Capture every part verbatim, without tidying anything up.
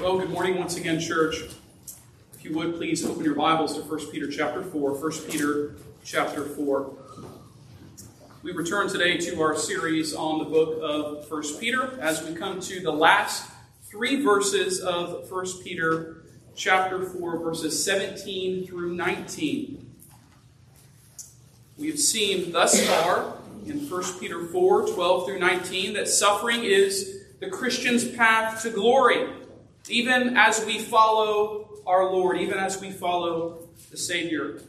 Well, good morning once again, church. If you would, please open your Bibles to First Peter chapter four. First Peter chapter four. We return today to our series on the book of First Peter as we come to the last three verses of First Peter chapter four, verses seventeen through nineteen. We have seen thus far in First Peter four, twelve through nineteen, that suffering is the Christian's path to glory, even as we follow our Lord, even as we follow the Savior.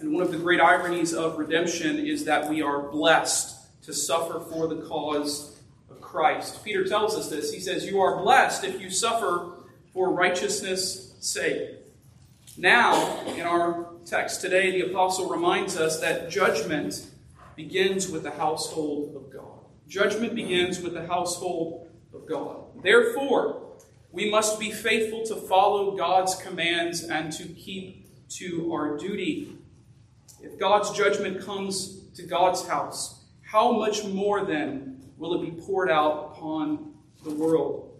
And one of the great ironies of redemption is that we are blessed to suffer for the cause of Christ. Peter tells us this. He says, "You are blessed if you suffer for righteousness' sake." Now, in our text today, the apostle reminds us that judgment begins with the household of God. Judgment begins with the household of God. Therefore, we must be faithful to follow God's commands and to keep to our duty. If God's judgment comes to God's house, how much more then will it be poured out upon the world?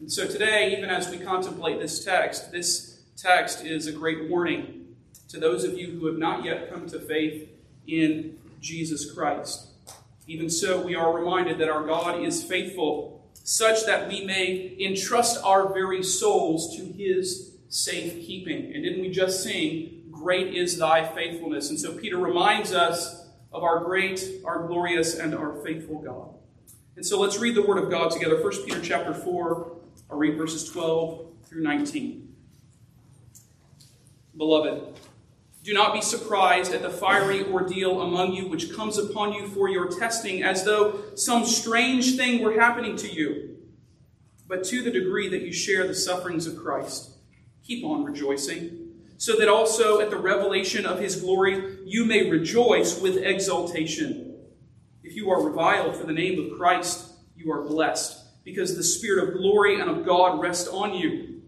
And so today, even as we contemplate this text, this text is a great warning to those of you who have not yet come to faith in Jesus Christ. Even so, we are reminded that our God is faithful, such that we may entrust our very souls to his safekeeping. And didn't we just sing, "Great is thy faithfulness"? And so Peter reminds us of our great, our glorious, and our faithful God. And so let's read the word of God together. First Peter chapter four, I'll read verses twelve through nineteen. Beloved, do not be surprised at the fiery ordeal among you which comes upon you for your testing, as though some strange thing were happening to you. But to the degree that you share the sufferings of Christ, keep on rejoicing, so that also at the revelation of his glory you may rejoice with exultation. If you are reviled for the name of Christ, you are blessed, because the Spirit of glory and of God rests on you.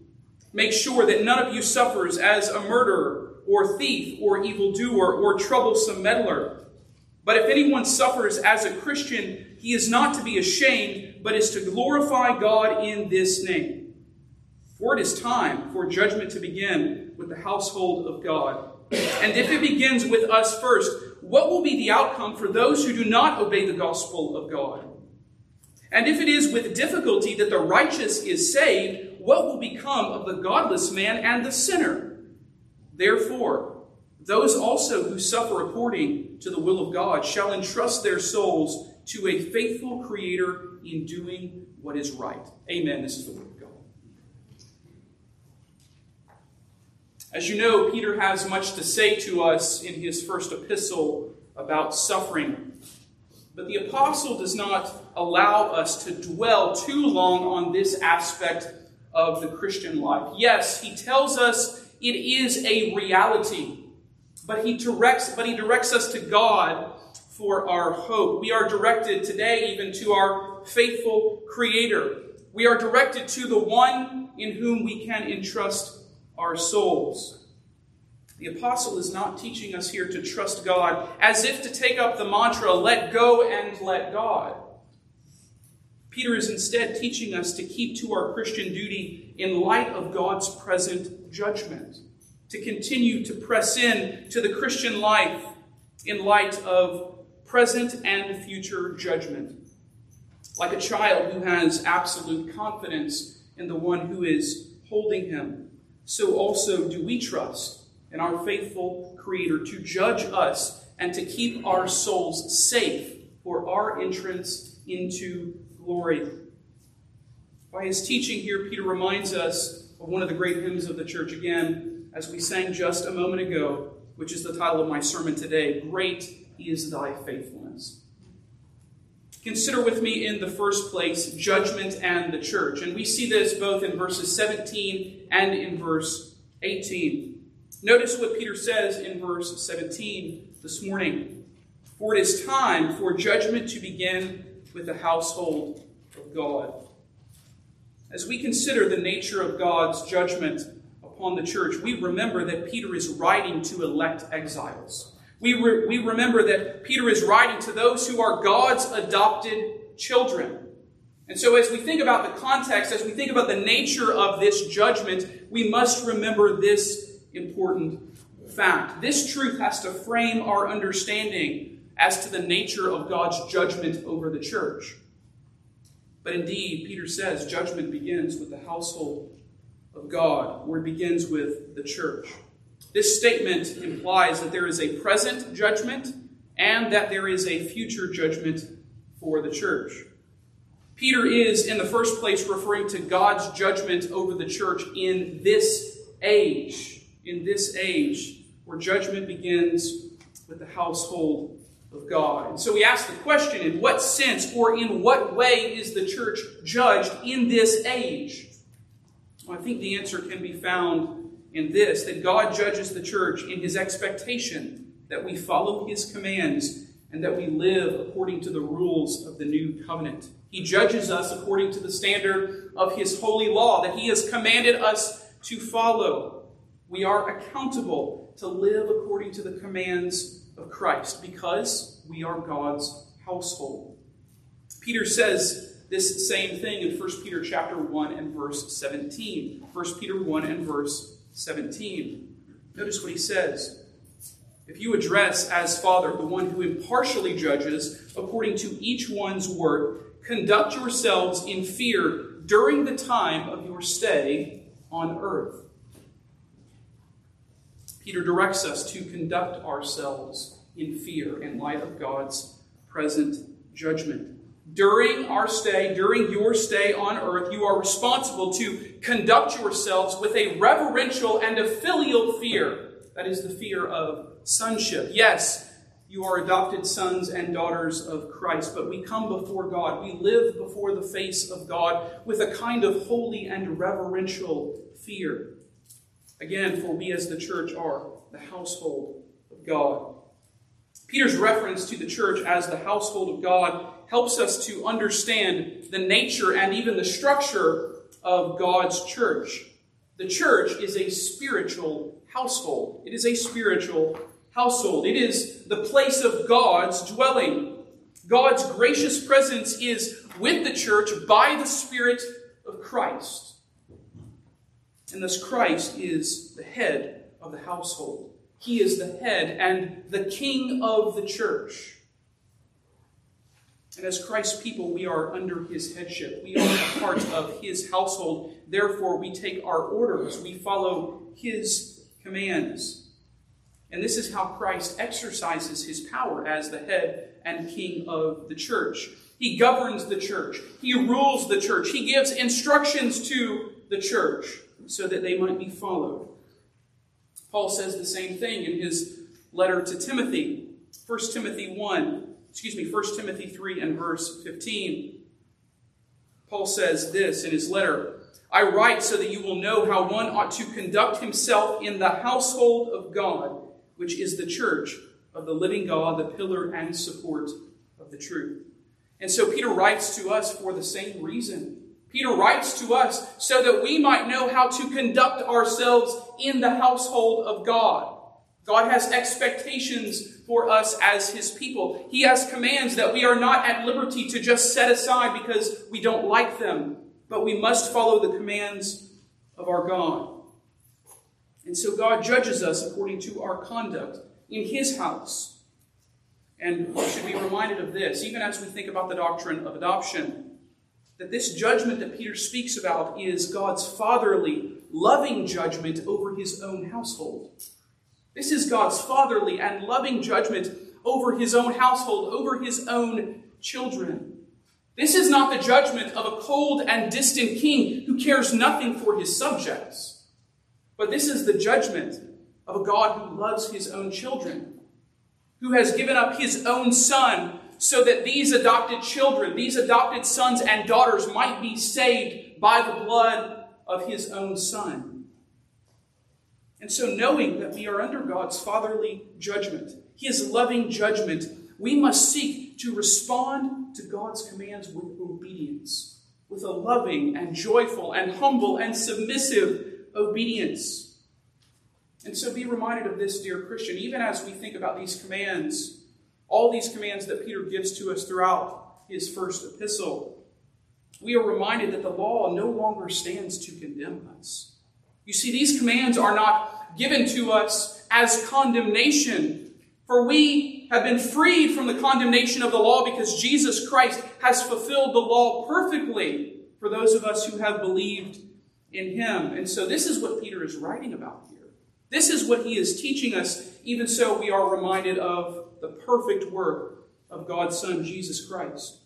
Make sure that none of you suffers as a murderer, or thief, or evildoer, or troublesome meddler. But if anyone suffers as a Christian, he is not to be ashamed, but is to glorify God in this name. For it is time for judgment to begin with the household of God. And if it begins with us first, what will be the outcome for those who do not obey the gospel of God? And if it is with difficulty that the righteous is saved, what will become of the godless man and the sinner? Therefore, those also who suffer according to the will of God shall entrust their souls to a faithful Creator in doing what is right. Amen. This is the word of God. As you know, Peter has much to say to us in his first epistle about suffering. But the apostle does not allow us to dwell too long on this aspect of the Christian life. Yes, he tells us it is a reality, but he directs, but he directs us to God for our hope. We are directed today even to our faithful Creator. We are directed to the one in whom we can entrust our souls. The apostle is not teaching us here to trust God as if to take up the mantra, "Let go and let God." Peter is instead teaching us to keep to our Christian duty in light of God's present judgment, to continue to press in to the Christian life in light of present and future judgment, like a child who has absolute confidence in the one who is holding him. So also do we trust in our faithful Creator to judge us and to keep our souls safe for our entrance into glory. By his teaching here, Peter reminds us of one of the great hymns of the church again, as we sang just a moment ago, which is the title of my sermon today, "Great is thy faithfulness." Consider with me in the first place judgment and the church. And we see this both in verses seventeen and in verse eighteen. Notice what Peter says in verse seventeen this morning. For it is time for judgment to begin with the household of God. As we consider the nature of God's judgment upon the church, we remember that Peter is writing to elect exiles. We, re- we remember that Peter is writing to those who are God's adopted children. And so as we think about the context, as we think about the nature of this judgment, we must remember this important fact. This truth has to frame our understanding as to the nature of God's judgment over the church. But indeed, Peter says, judgment begins with the household of God, or it begins with the church. This statement implies that there is a present judgment and that there is a future judgment for the church. Peter is, in the first place, referring to God's judgment over the church in this age, in this age where judgment begins with the household of God. And so we ask the question, in what sense or in what way is the church judged in this age? Well, I think the answer can be found in this, that God judges the church in his expectation that we follow his commands and that we live according to the rules of the new covenant. He judges us according to the standard of his holy law that he has commanded us to follow. We are accountable to live according to the commands of Christ, because we are God's household. Peter says this same thing in First Peter chapter one and verse seventeen. First Peter one and verse seventeen. Notice what he says. If you address as Father the one who impartially judges according to each one's work, conduct yourselves in fear during the time of your stay on earth. Peter directs us to conduct ourselves in fear in light of God's present judgment. During our stay, during your stay on earth, you are responsible to conduct yourselves with a reverential and a filial fear. That is the fear of sonship. Yes, you are adopted sons and daughters of Christ, but we come before God. We live before the face of God with a kind of holy and reverential fear. Again, for we as the church are the household of God. Peter's reference to the church as the household of God helps us to understand the nature and even the structure of God's church. The church is a spiritual household. It is a spiritual household. It is the place of God's dwelling. God's gracious presence is with the church by the Spirit of Christ. And thus Christ is the head of the household. He is the head and the king of the church. And as Christ's people, we are under his headship. We are part of his household. Therefore, we take our orders. We follow his commands. And this is how Christ exercises his power as the head and king of the church. He governs the church. He rules the church. He gives instructions to the church, so that they might be followed. Paul says the same thing in his letter to Timothy. First Timothy one, excuse me, First Timothy three and verse fifteen. Paul says this in his letter, "I write so that you will know how one ought to conduct himself in the household of God, which is the church of the living God, the pillar and support of the truth." And so Peter writes to us for the same reason. Peter writes to us so that we might know how to conduct ourselves in the household of God. God has expectations for us as his people. He has commands that we are not at liberty to just set aside because we don't like them, but we must follow the commands of our God. And so God judges us according to our conduct in his house. And we should be reminded of this, even as we think about the doctrine of adoption, that this judgment that Peter speaks about is God's fatherly, loving judgment over his own household. This is God's fatherly and loving judgment over his own household, over his own children. This is not the judgment of a cold and distant king who cares nothing for his subjects, but this is the judgment of a God who loves his own children, who has given up his own son so that these adopted children, these adopted sons and daughters might be saved by the blood of his own son. And so knowing that we are under God's fatherly judgment, his loving judgment, we must seek to respond to God's commands with obedience, with a loving and joyful and humble and submissive obedience. And so be reminded of this, dear Christian, even as we think about these commands, all these commands that Peter gives to us throughout his first epistle. we are reminded that the law no longer stands to condemn us. You see, these commands are not given to us as condemnation, for we have been freed from the condemnation of the law because Jesus Christ has fulfilled the law perfectly for those of us who have believed in him. And so this is what Peter is writing about here. This is what he is teaching us. Even so, we are reminded of the perfect work of God's Son, Jesus Christ.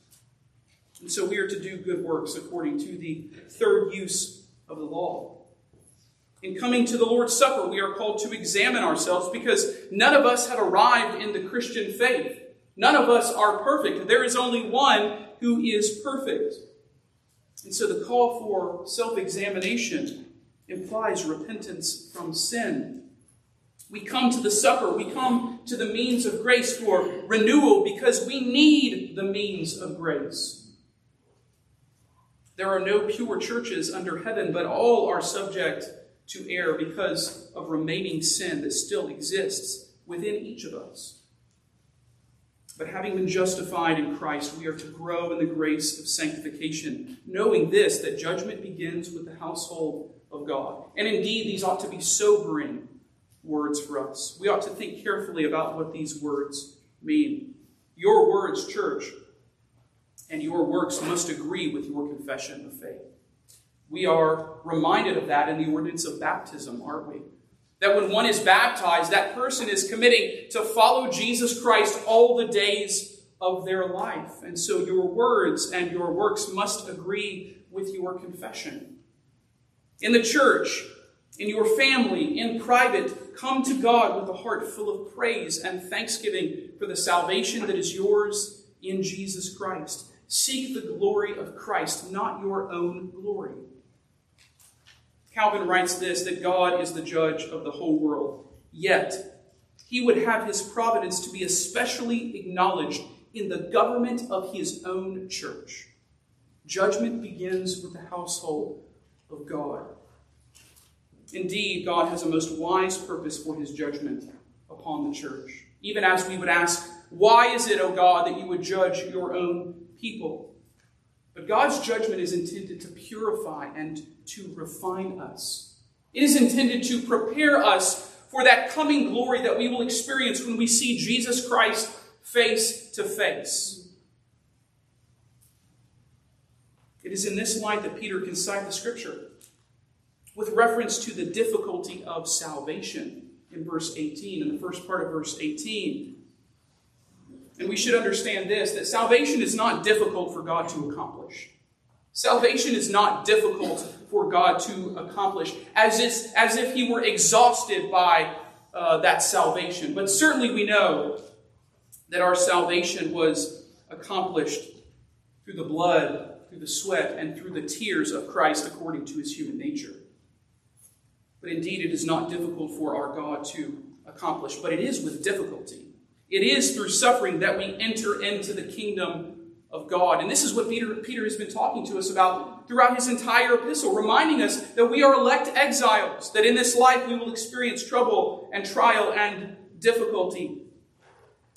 And so we are to do good works according to the third use of the law. In coming to the Lord's Supper, we are called to examine ourselves because none of us have arrived in the Christian faith. None of us are perfect. There is only one who is perfect. And so the call for self-examination implies repentance from sin. We come to the supper, we come to the means of grace for renewal because we need the means of grace. There are no pure churches under heaven, but all are subject to error because of remaining sin that still exists within each of us. But having been justified in Christ, we are to grow in the grace of sanctification, knowing this, that judgment begins with the household of God. And indeed, these ought to be sobering words for us. We ought to think carefully about what these words mean. Your words, church, and your works must agree with your confession of faith. We are reminded of that in the ordinance of baptism, aren't we? That when one is baptized, that person is committing to follow Jesus Christ all the days of their life. And so your words and your works must agree with your confession. In the church, in your family, in private, come to God with a heart full of praise and thanksgiving for the salvation that is yours in Jesus Christ. Seek the glory of Christ, not your own glory. Calvin writes this, that God is the judge of the whole world, yet he would have his providence to be especially acknowledged in the government of his own church. Judgment begins with the household of God. Indeed, God has a most wise purpose for his judgment upon the church, even as we would ask, why is it, O God, that you would judge your own people? But God's judgment is intended to purify and to refine us. It is intended to prepare us for that coming glory that we will experience when we see Jesus Christ face to face. It is in this light that Peter can cite the scripture with reference to the difficulty of salvation in verse eighteen, in the first part of verse eighteen. And we should understand this, that salvation is not difficult for God to accomplish. Salvation is not difficult for God to accomplish, as if, as if he were exhausted by uh, that salvation. But certainly we know that our salvation was accomplished through the blood, through the sweat, and through the tears of Christ according to his human nature. But indeed, it is not difficult for our God to accomplish, but it is with difficulty. It is through suffering that we enter into the kingdom of God. And this is what Peter, Peter has been talking to us about throughout his entire epistle, reminding us that we are elect exiles, that in this life we will experience trouble and trial and difficulty.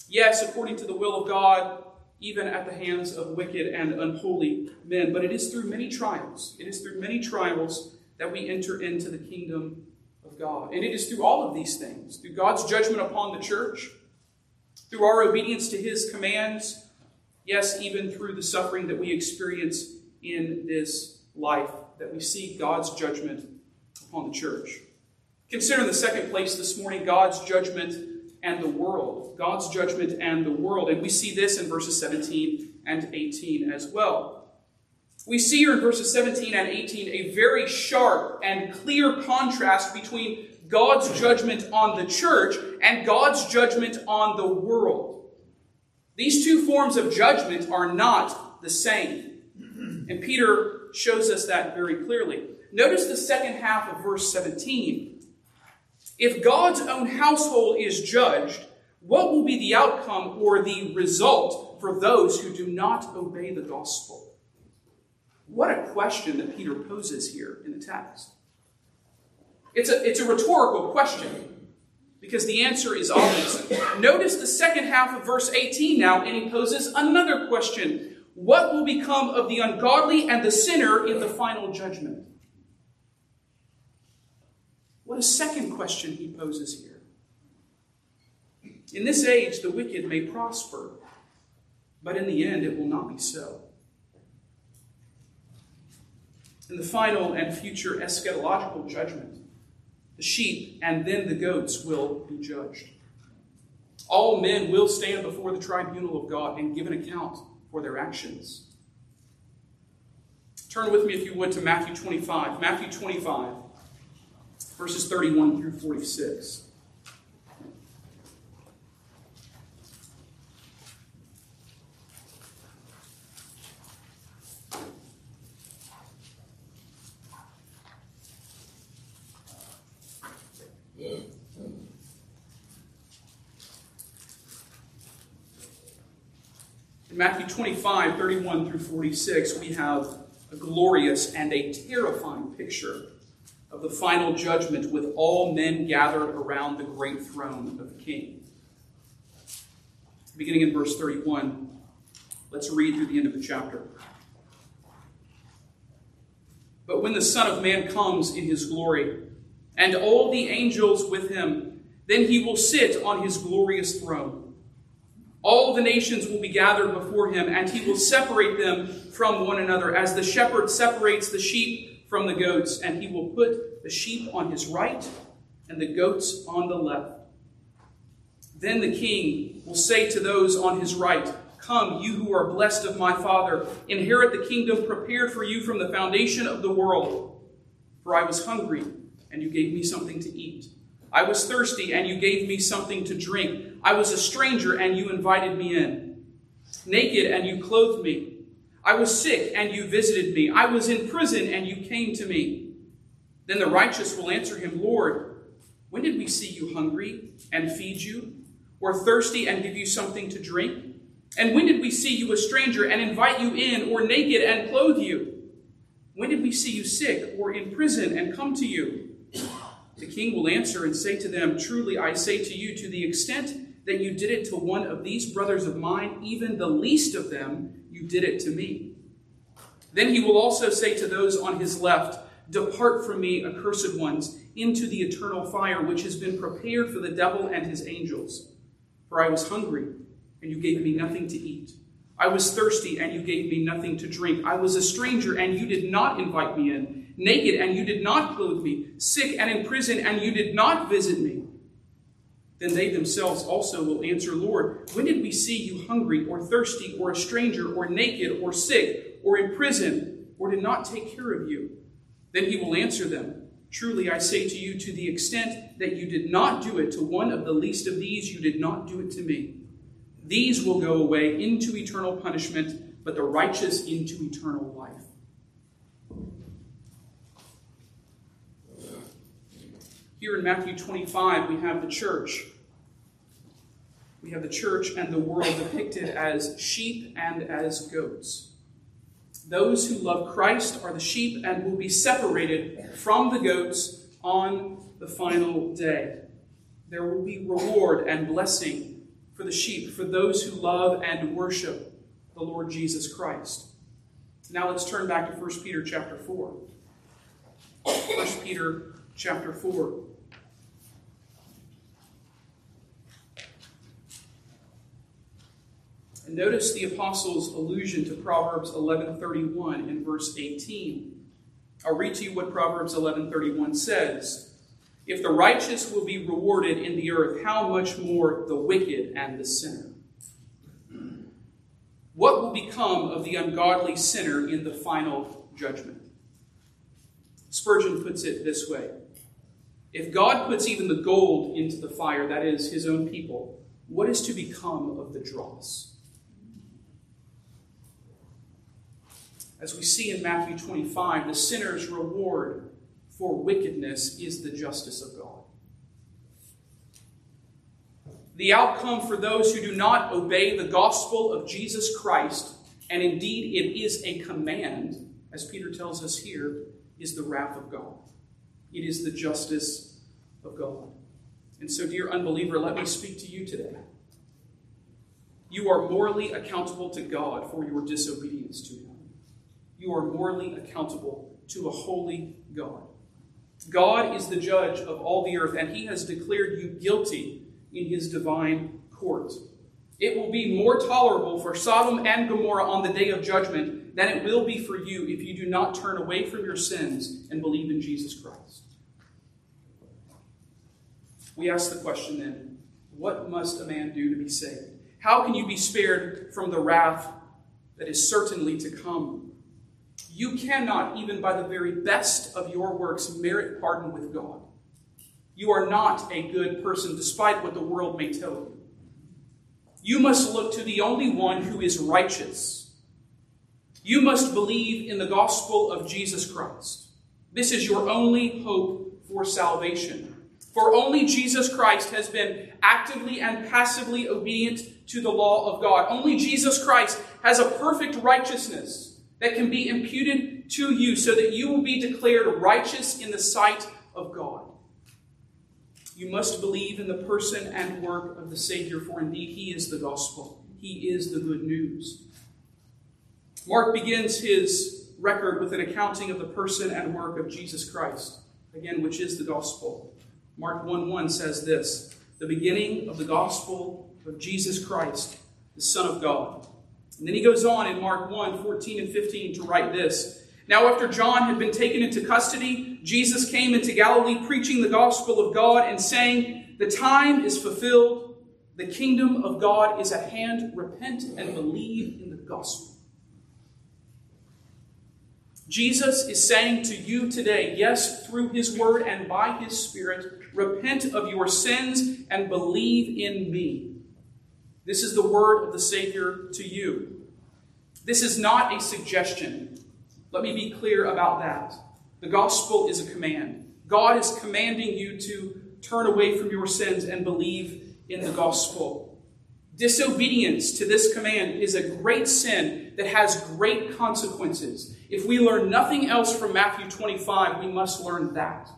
Yes, according to the will of God, even at the hands of wicked and unholy men. But it is through many trials. It is through many trials that we enter into the kingdom of God. And it is through all of these things, through God's judgment upon the church, through our obedience to his commands, yes, even through the suffering that we experience in this life, that we see God's judgment upon the church. Consider in the second place this morning God's judgment and the world. God's judgment and the world. And we see this in verses seventeen and eighteen as well. We see here in verses seventeen and eighteen a very sharp and clear contrast between God's judgment on the church and God's judgment on the world. These two forms of judgment are not the same. And Peter shows us that very clearly. Notice the second half of verse seventeen. If God's own household is judged, what will be the outcome or the result for those who do not obey the gospel? What a question that Peter poses here in the text. It's a, it's a rhetorical question because the answer is obvious. Notice the second half of verse eighteen now, and he poses another question. what will become of the ungodly and the sinner in the final judgment? What a second question he poses here. In this age, the wicked may prosper, but in the end, it will not be so. In the final and future eschatological judgment, the sheep and then the goats will be judged. All men will stand before the tribunal of God and give an account for their actions. Turn with me, if you would, to Matthew twenty-five. Matthew twenty-five, verses thirty-one through forty-six. Matthew twenty-five, thirty-one through forty-six, we have a glorious and a terrifying picture of the final judgment with all men gathered around the great throne of the King. Beginning in verse thirty-one, let's read through the end of the chapter. But when the Son of Man comes in his glory, and all the angels with him, then he will sit on his glorious throne. All the nations will be gathered before him, and he will separate them from one another, as the shepherd separates the sheep from the goats, and he will put the sheep on his right and the goats on the left. Then the King will say to those on his right, "Come, you who are blessed of my Father, inherit the kingdom prepared for you from the foundation of the world. For I was hungry, and you gave me something to eat. I was thirsty, and you gave me something to drink. I was a stranger, and you invited me in. Naked, and you clothed me. I was sick, and you visited me. I was in prison, and you came to me." Then the righteous will answer him, "Lord, when did we see you hungry and feed you, or thirsty and give you something to drink? And when did we see you a stranger and invite you in, or naked and clothe you? When did we see you sick or in prison and come to you?" The King will answer and say to them, "Truly I say to you, to the extent that you did it to one of these brothers of mine, even the least of them, you did it to me." Then he will also say to those on his left, "Depart from me, accursed ones, into the eternal fire, which has been prepared for the devil and his angels. For I was hungry, and you gave me nothing to eat. I was thirsty, and you gave me nothing to drink. I was a stranger, and you did not invite me in. Naked, and you did not clothe me. Sick, and in prison, and you did not visit me." Then they themselves also will answer, "Lord, when did we see you hungry or thirsty or a stranger or naked or sick or in prison or did not take care of you?" Then he will answer them, "Truly I say to you, to the extent that you did not do it to one of the least of these, you did not do it to me." These will go away into eternal punishment, but the righteous into eternal life. Here in Matthew twenty-five, we have the church. We have the church and the world depicted as sheep and as goats. Those who love Christ are the sheep and will be separated from the goats on the final day. There will be reward and blessing for the sheep, for those who love and worship the Lord Jesus Christ. Now let's turn back to First Peter chapter four. First Peter chapter four. And notice the apostle's allusion to Proverbs eleven thirty-one in verse eighteen. I'll read to you what Proverbs eleven thirty-one says. "If the righteous will be rewarded in the earth, how much more the wicked and the sinner?" What will become of the ungodly sinner in the final judgment? Spurgeon puts it this way: "If God puts even the gold into the fire, that is, his own people, what is to become of the dross?" As we see in Matthew twenty-five, the sinner's reward for wickedness is the justice of God. The outcome for those who do not obey the gospel of Jesus Christ, and indeed it is a command, as Peter tells us here, is the wrath of God. It is the justice of God. And so, dear unbeliever, let me speak to you today. You are morally accountable to God for your disobedience to him. You are morally accountable to a holy God. God is the judge of all the earth, and he has declared you guilty in his divine court. It will be more tolerable for Sodom and Gomorrah on the day of judgment than it will be for you if you do not turn away from your sins and believe in Jesus Christ. We ask the question then, what must a man do to be saved? How can you be spared from the wrath that is certainly to come? You cannot, even by the very best of your works, merit pardon with God. You are not a good person, despite what the world may tell you. You must look to the only one who is righteous. You must believe in the gospel of Jesus Christ. This is your only hope for salvation. For only Jesus Christ has been actively and passively obedient to the law of God. Only Jesus Christ has a perfect righteousness that can be imputed to you so that you will be declared righteous in the sight of God. You must believe in the person and work of the Savior, for indeed he is the gospel. He is the good news. Mark begins his record with an accounting of the person and work of Jesus Christ, again, which is the gospel. Mark one one says this, the beginning of the gospel of Jesus Christ, the Son of God. And then he goes on in Mark one, fourteen and fifteen to write this. Now after John had been taken into custody, Jesus came into Galilee preaching the gospel of God and saying, the time is fulfilled, the kingdom of God is at hand, repent and believe in the gospel. Jesus is saying to you today, yes, through his word and by his spirit, repent of your sins and believe in me. This is the word of the Savior to you. This is not a suggestion. Let me be clear about that. The gospel is a command. God is commanding you to turn away from your sins and believe in the gospel. Disobedience to this command is a great sin that has great consequences. If we learn nothing else from Matthew twenty-five, we must learn that.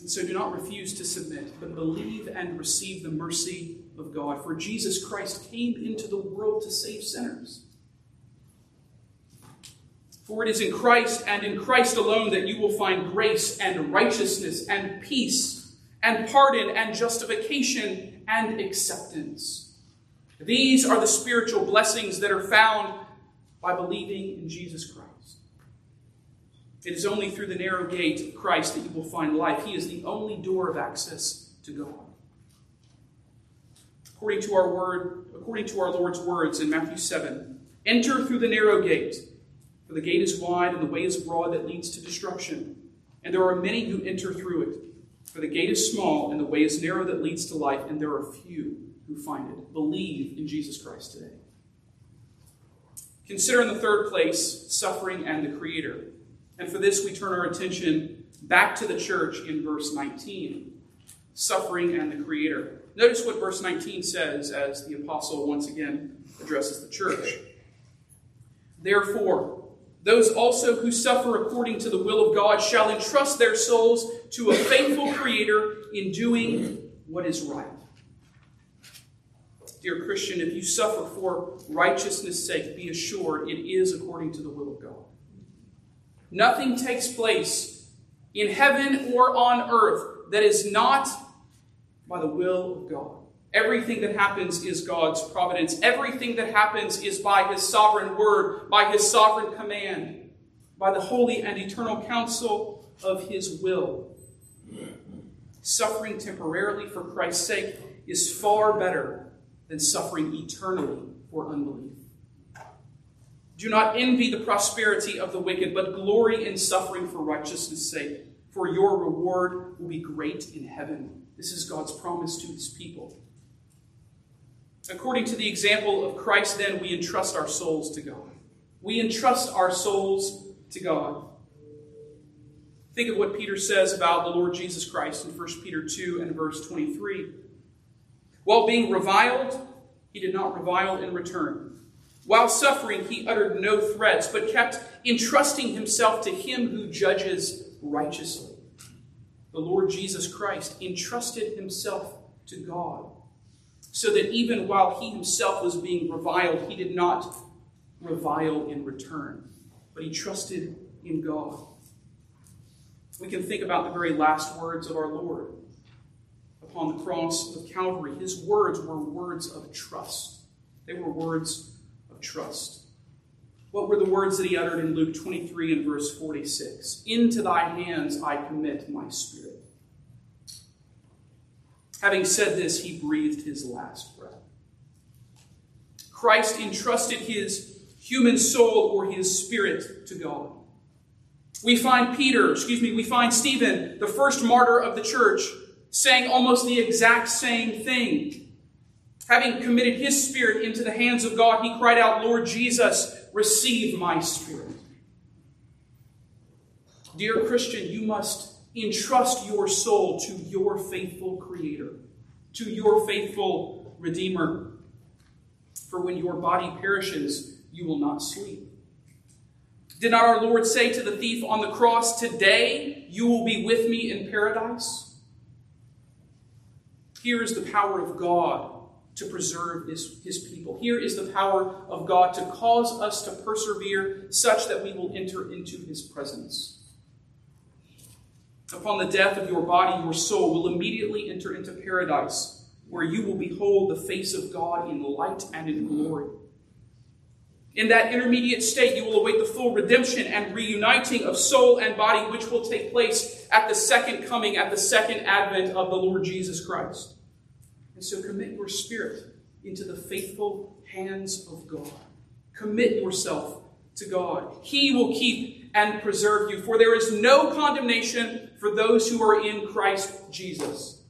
And so do not refuse to submit, but believe and receive the mercy of God. For Jesus Christ came into the world to save sinners. For it is in Christ and in Christ alone that you will find grace and righteousness and peace and pardon and justification and acceptance. These are the spiritual blessings that are found by believing in Jesus Christ. It is only through the narrow gate of Christ that you will find life. He is the only door of access to God. According to our word, according to our Lord's words in Matthew seven, enter through the narrow gate, for the gate is wide and the way is broad that leads to destruction, and there are many who enter through it. For the gate is small and the way is narrow that leads to life, and there are few who find it. Believe in Jesus Christ today. Consider in the third place, suffering and the Creator. And for this we turn our attention back to the church in verse nineteen. Suffering and the Creator. Notice what verse nineteen says as the apostle once again addresses the church. Therefore, those also who suffer according to the will of God shall entrust their souls to a faithful Creator in doing what is right. Dear Christian, if you suffer for righteousness' sake, be assured it is according to the will of God. Nothing takes place in heaven or on earth that is not by the will of God. Everything that happens is God's providence. Everything that happens is by his sovereign word, by his sovereign command, by the holy and eternal counsel of his will. Suffering temporarily for Christ's sake is far better than suffering eternally for unbelief. Do not envy the prosperity of the wicked, but glory in suffering for righteousness' sake, for your reward will be great in heaven. This is God's promise to his people. According to the example of Christ, then, we entrust our souls to God. We entrust our souls to God. Think of what Peter says about the Lord Jesus Christ in First Peter two and verse twenty-three. While being reviled, he did not revile in return. While suffering, he uttered no threats, but kept entrusting himself to him who judges righteously. The Lord Jesus Christ entrusted himself to God. so that even while he himself was being reviled, he did not revile in return, but he trusted in God. We can think about the very last words of our Lord upon the cross of Calvary. His words were words of trust. They were words of trust. What were the words that he uttered in Luke twenty-three and verse forty-six? Into thy hands I commit my spirit. Having said this, he breathed his last breath. Christ entrusted his human soul or his spirit to God. We find Peter, excuse me, we find Stephen, the first martyr of the church, saying almost the exact same thing. Having committed his spirit into the hands of God, he cried out, Lord Jesus, receive my spirit. Dear Christian, you must entrust your soul to your faithful Creator, to your faithful Redeemer. For when your body perishes, you will not sleep. Did not our Lord say to the thief on the cross, today you will be with me in paradise? Here is the power of God to preserve his, his people. Here is the power of God to cause us to persevere such that we will enter into his presence. Upon the death of your body, your soul will immediately enter into paradise, where you will behold the face of God in light and in glory. In that intermediate state, you will await the full redemption and reuniting of soul and body, which will take place at the second coming, at the second advent of the Lord Jesus Christ. And so commit your spirit into the faithful hands of God. Commit yourself to God. He will keep and preserve you, for there is no condemnation for those who are in Christ Jesus.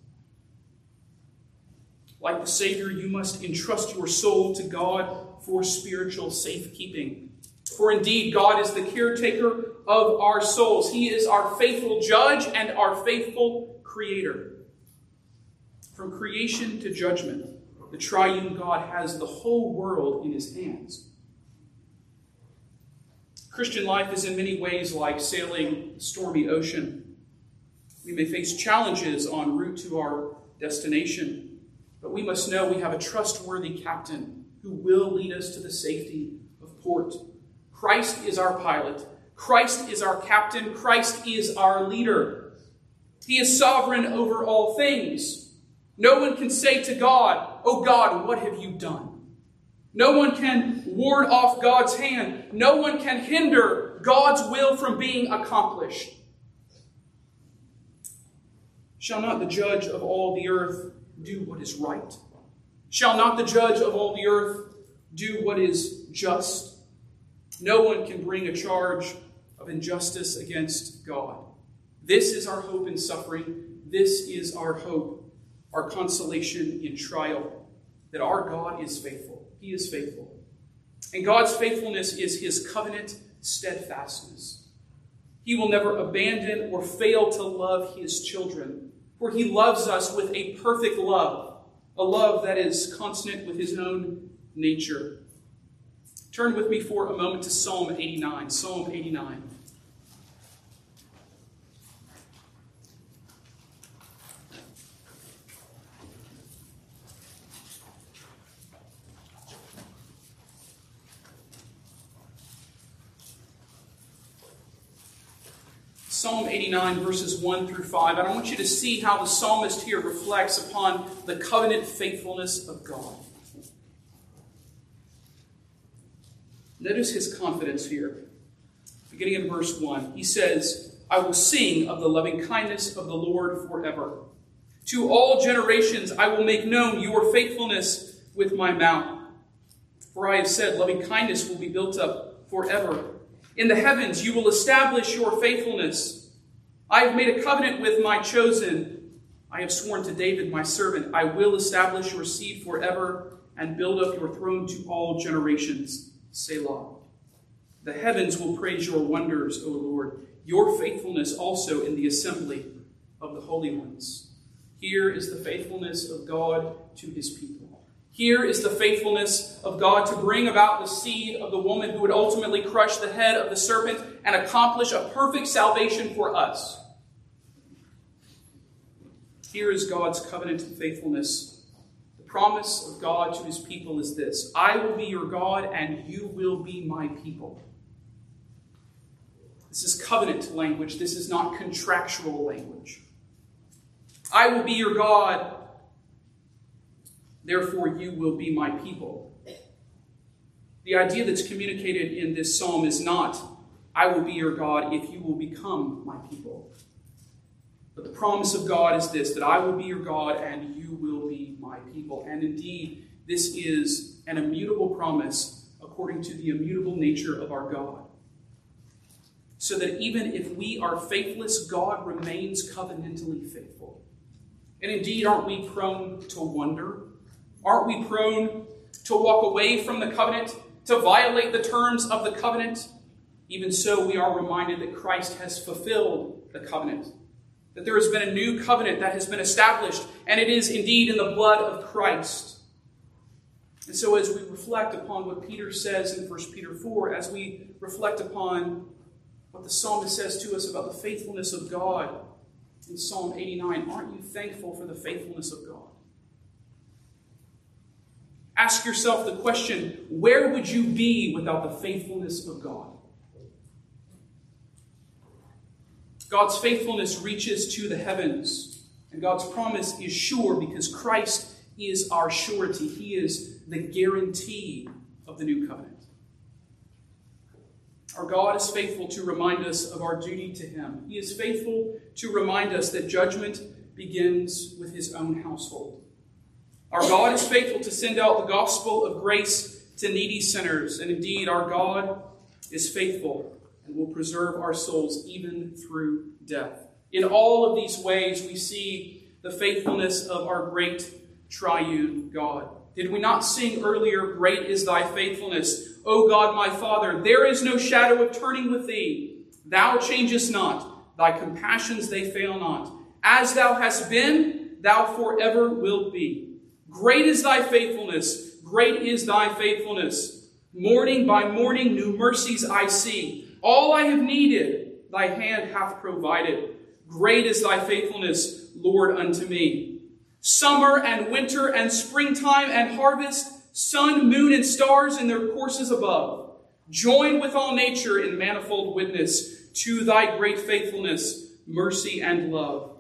Like the Savior, you must entrust your soul to God for spiritual safekeeping. For indeed, God is the caretaker of our souls. He is our faithful judge and our faithful creator. From creation to judgment, the triune God has the whole world in his hands. Christian life is in many ways like sailing a stormy ocean. We may face challenges en route to our destination, but we must know we have a trustworthy captain who will lead us to the safety of port. Christ is our pilot. Christ is our captain. Christ is our leader. He is sovereign over all things. No one can say to God, oh God, what have you done? No one can ward off God's hand. No one can hinder God's will from being accomplished. Shall not the judge of all the earth do what is right? Shall not the judge of all the earth do what is just? No one can bring a charge of injustice against God. This is our hope in suffering. This is our hope, our consolation in trial, that our God is faithful. He is faithful. And God's faithfulness is his covenant steadfastness. He will never abandon or fail to love his children, for he loves us with a perfect love. A love that is consonant with his own nature. Turn with me for a moment to Psalm eighty-nine. Psalm eighty-nine. Psalm eighty-nine, verses one through five. And I want you to see how the psalmist here reflects upon the covenant faithfulness of God. Notice his confidence here. Beginning in verse one, he says, I will sing of the loving kindness of the Lord forever. To all generations I will make known your faithfulness with my mouth. For I have said, loving kindness will be built up forever. In the heavens, you will establish your faithfulness. I have made a covenant with my chosen. I have sworn to David, my servant, I will establish your seed forever and build up your throne to all generations. Selah. The heavens will praise your wonders, O Lord, your faithfulness also in the assembly of the holy ones. Here is the faithfulness of God to his people. Here is the faithfulness of God to bring about the seed of the woman who would ultimately crush the head of the serpent and accomplish a perfect salvation for us. Here is God's covenant faithfulness, the promise of God to his people is this: I will be your God and you will be my people. This is covenant language. This is not contractual language. I will be your God, therefore you will be my people. The idea that's communicated in this psalm is not, I will be your God if you will become my people. But the promise of God is this, that I will be your God and you will be my people. And indeed, this is an immutable promise according to the immutable nature of our God. So that even if we are faithless, God remains covenantally faithful. And indeed, aren't we prone to wonder? Aren't we prone to walk away from the covenant, to violate the terms of the covenant? Even so, we are reminded that Christ has fulfilled the covenant, that there has been a new covenant that has been established, and it is indeed in the blood of Christ. And so as we reflect upon what Peter says in First Peter four, as we reflect upon what the psalmist says to us about the faithfulness of God in Psalm eighty-nine, aren't you thankful for the faithfulness of God? Ask yourself the question, where would you be without the faithfulness of God? God's faithfulness reaches to the heavens, and God's promise is sure because Christ is our surety. He is the guarantee of the new covenant. Our God is faithful to remind us of our duty to him. He is faithful to remind us that judgment begins with his own household. Our God is faithful to send out the gospel of grace to needy sinners. And indeed, our God is faithful and will preserve our souls even through death. In all of these ways, we see the faithfulness of our great triune God. Did we not sing earlier, "Great is thy faithfulness"? O God, my Father, there is no shadow of turning with thee. Thou changest not. Thy compassions, they fail not. As thou hast been, thou forever wilt be. Great is thy faithfulness. Great is thy faithfulness. Morning by morning, new mercies I see. All I have needed, thy hand hath provided. Great is thy faithfulness, Lord, unto me. Summer and winter and springtime and harvest, sun, moon, and stars in their courses above, join with all nature in manifold witness to thy great faithfulness, mercy, and love.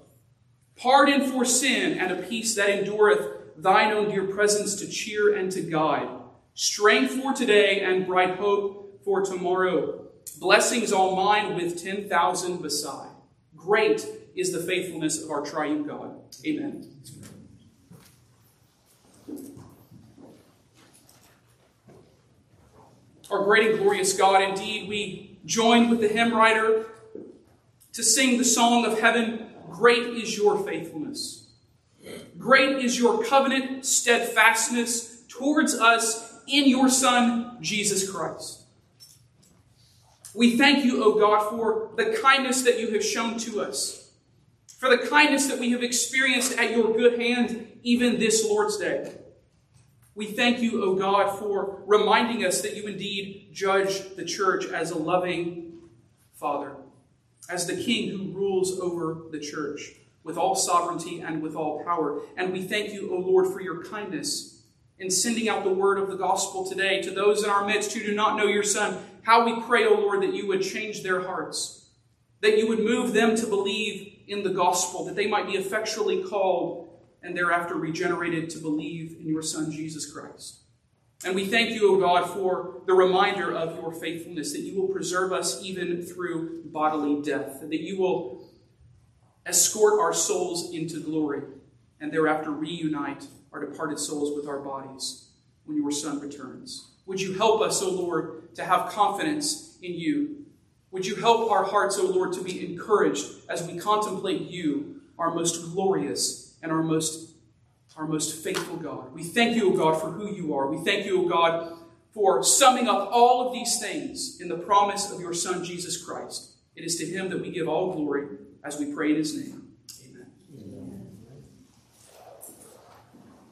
Pardon for sin and a peace that endureth, thine own dear presence to cheer and to guide. Strength for today and bright hope for tomorrow. Blessings all mine with ten thousand beside. Great is the faithfulness of our triune God. Amen. Our great and glorious God, indeed, we join with the hymn writer to sing the song of heaven, "Great is your faithfulness. Great is your covenant steadfastness towards us in your Son, Jesus Christ." We thank you, O God, for the kindness that you have shown to us, for the kindness that we have experienced at your good hand even this Lord's Day. We thank you, O God, for reminding us that you indeed judge the church as a loving Father, as the King who rules over the church with all sovereignty and with all power. And we thank you, O Lord, for your kindness in sending out the word of the gospel today to those in our midst who do not know your Son. How we pray, O Lord, that you would change their hearts, that you would move them to believe in the gospel, that they might be effectually called and thereafter regenerated to believe in your Son, Jesus Christ. And we thank you, O God, for the reminder of your faithfulness, that you will preserve us even through bodily death, that you will escort our souls into glory, and thereafter reunite our departed souls with our bodies when your Son returns. Would you help us, O Lord, to have confidence in you? Would you help our hearts, O Lord, to be encouraged as we contemplate you, our most glorious and our most, our most faithful God. We thank you, O God, for who you are. We thank you, O God, for summing up all of these things in the promise of your Son, Jesus Christ. It is to him that we give all glory as we pray in his name.